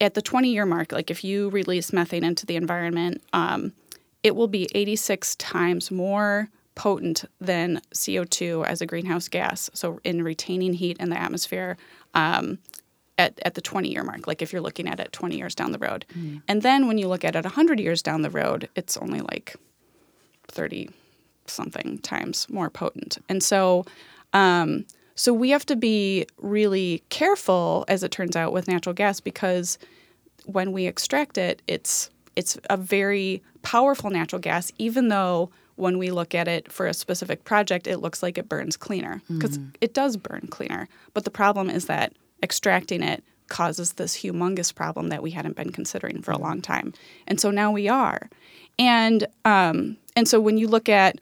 at the 20-year mark, like, if you release methane into the environment, it will be 86 times more potent than CO2 as a greenhouse gas. So in retaining heat in the atmosphere at the 20-year mark, like if you're looking at it 20 years down the road. And then when you look at it 100 years down the road, it's only like 30-something times more potent. And so so we have to be really careful, as it turns out, with natural gas, because when we extract it, it's a very powerful natural gas, even though when we look at it for a specific project, it looks like it burns cleaner, because it does burn cleaner. But the problem is that extracting it causes this humongous problem that we hadn't been considering for a long time. And so now we are. And so when you look at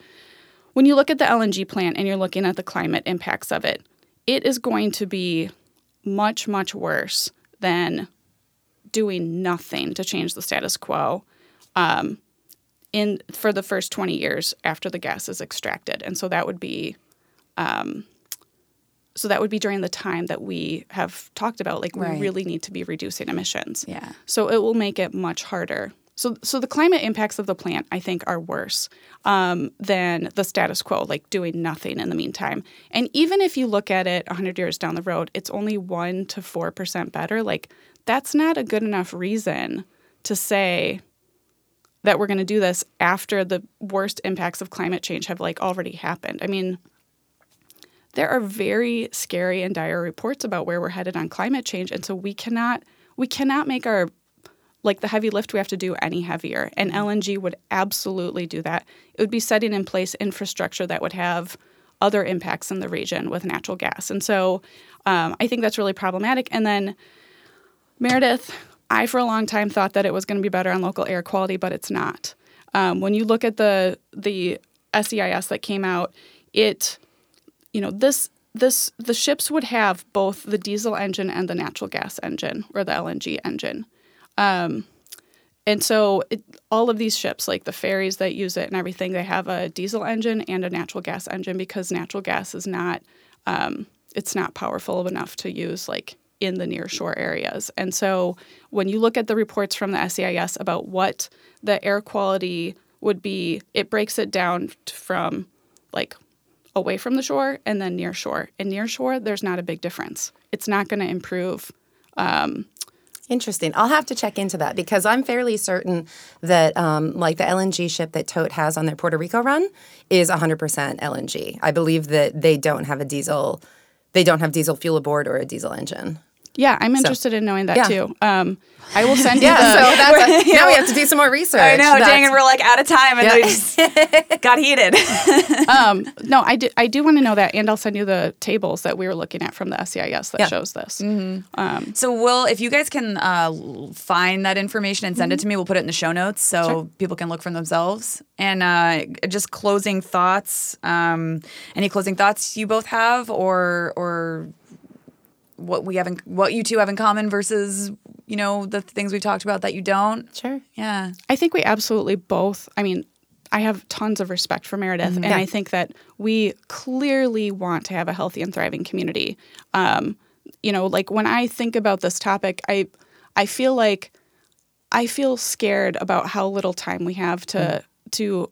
the LNG plant and you're looking at the climate impacts of it, it is going to be much, much worse than doing nothing to change the status quo for the first 20 years after the gas is extracted. And so that would be during the time that we have talked about, like, right. We really need to be reducing emissions. Yeah. So it will make it much harder. So the climate impacts of the plant, I think, are worse than the status quo, like doing nothing in the meantime. And even if you look at it 100 years down the road, it's only 1% to 4% better. Like, that's not a good enough reason to say that we're going to do this after the worst impacts of climate change have, like, already happened. I mean, there are very scary and dire reports about where we're headed on climate change, and so we cannot make our – like the heavy lift we have to do any heavier. And LNG would absolutely do that. It would be setting in place infrastructure that would have other impacts in the region with natural gas. And so I think that's really problematic. And then Meredith, I for a long time thought that it was going to be better on local air quality, but it's not. When you look at the SEIS that came out, the ships would have both the diesel engine and the natural gas engine or the LNG engine. And so all of these ships, like the ferries that use it and everything, they have a diesel engine and a natural gas engine because natural gas is not it's not powerful enough to use, like, in the nearshore areas. And so when you look at the reports from the SEIS about what the air quality would be, it breaks it down from, like, away from the shore and then near shore. And near shore, there's not a big difference. It's not going to improve. Interesting. I'll have to check into that because I'm fairly certain that, the LNG ship that Tote has on their Puerto Rico run is 100% LNG. I believe that they don't have diesel fuel aboard or a diesel engine. Yeah, I'm interested in knowing that too. I will send you so that's now we have to do some more research. I know, dang, and we're like out of time and we just got heated. No, I do want to know that, and I'll send you the tables that we were looking at from the SEIS that shows this. Mm-hmm. So we'll, if you guys can find that information and send it to me, we'll put it in the show notes so people can look for themselves. And just closing thoughts, any closing thoughts you both have or what you two have in common versus, you know, the things we've talked about that you don't. Sure. Yeah. I think we absolutely both, I mean, I have tons of respect for Meredith, mm-hmm. and I think that we clearly want to have a healthy and thriving community. You know, like, when I think about this topic, I feel scared about how little time we have to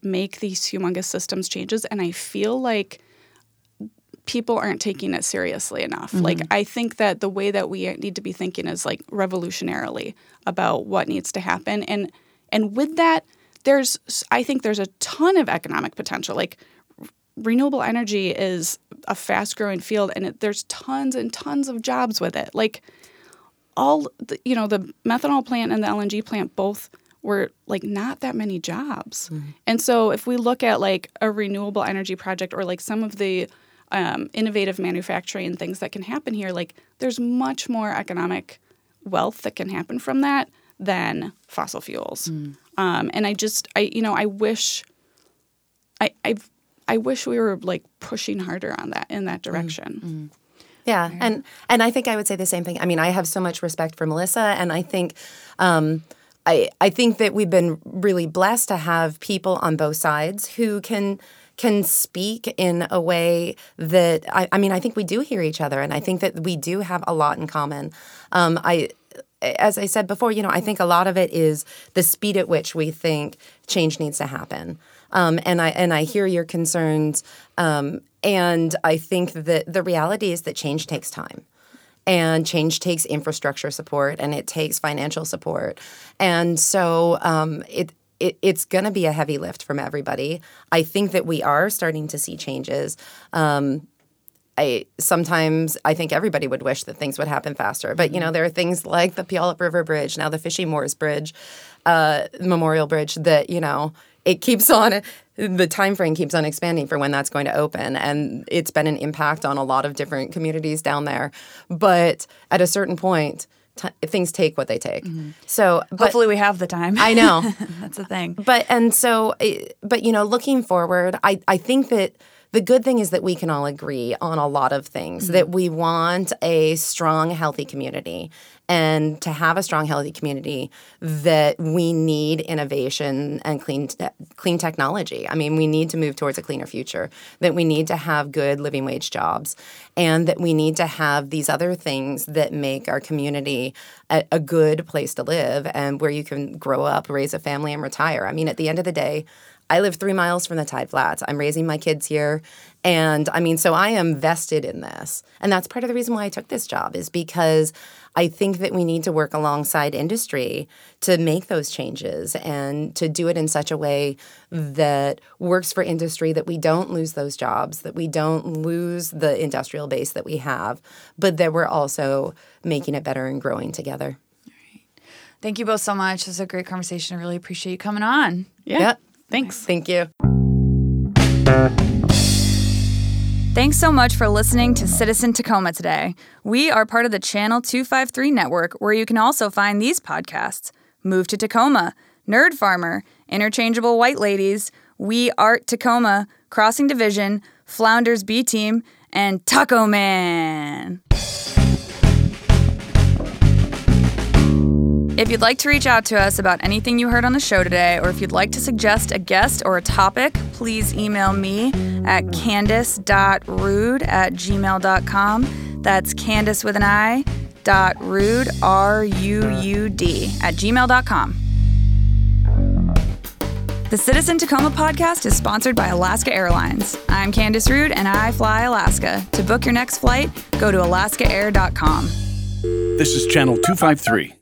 make these humongous systems changes, and I feel like people aren't taking it seriously enough. Mm-hmm. Like, I think that the way that we need to be thinking is, like, revolutionarily about what needs to happen. And with that, I think there's a ton of economic potential. Like, renewable energy is a fast-growing field, and there's tons and tons of jobs with it. Like, the methanol plant and the LNG plant both were, like, not that many jobs. Mm-hmm. And so if we look at, like, a renewable energy project or, like, some of the innovative manufacturing things that can happen here, like, there's much more economic wealth that can happen from that than fossil fuels. Mm. And I wish we were, like, pushing harder on that, in that direction. Mm. Mm. Yeah. And I think I would say the same thing. I mean, I have so much respect for Melissa, and I think, I think that we've been really blessed to have people on both sides who can speak in a way that, I mean, I think we do hear each other, and I think that we do have a lot in common. As I said before, you know, I think a lot of it is the speed at which we think change needs to happen. And I hear your concerns, and I think that the reality is that change takes time. And change takes infrastructure support, and it takes financial support. And so it's going to be a heavy lift from everybody. I think that we are starting to see changes. I think everybody would wish that things would happen faster. But, you know, there are things like the Puyallup River Bridge, now the Fishy Moores Bridge, Memorial Bridge, that, you know, it keeps on – the time frame keeps on expanding for when that's going to open. And it's been an impact on a lot of different communities down there. But at a certain point – things take what they take. Mm-hmm. So hopefully we have the time. I know. That's the thing. But you know, looking forward, I think that the good thing is that we can all agree on a lot of things, mm-hmm. that we want a strong, healthy community. And to have a strong, healthy community, that we need innovation and clean technology. I mean, we need to move towards a cleaner future, that we need to have good living wage jobs, and that we need to have these other things that make our community a good place to live and where you can grow up, raise a family, and retire. I mean, at the end of the day, I live 3 miles from the Tide Flats. I'm raising my kids here. And, I mean, so I am vested in this. And that's part of the reason why I took this job, is because I think that we need to work alongside industry to make those changes and to do it in such a way that works for industry, that we don't lose those jobs, that we don't lose the industrial base that we have, but that we're also making it better and growing together. All right. Thank you both so much. This was a great conversation. I really appreciate you coming on. Yeah. Yep. Thanks. Thank you. Thanks so much for listening to Citizen Tacoma today. We are part of the Channel 253 network, where you can also find these podcasts: Move to Tacoma, Nerd Farmer, Interchangeable White Ladies, We Art Tacoma, Crossing Division, Flounders B Team, and Taco Man. If you'd like to reach out to us about anything you heard on the show today, or if you'd like to suggest a guest or a topic, please email me at candace.rood@gmail.com. That's Candace with an I, .rood, R-U-U-D, @gmail.com. The Citizen Tacoma podcast is sponsored by Alaska Airlines. I'm Candace Roode, and I fly Alaska. To book your next flight, go to alaskaair.com. This is Channel 253.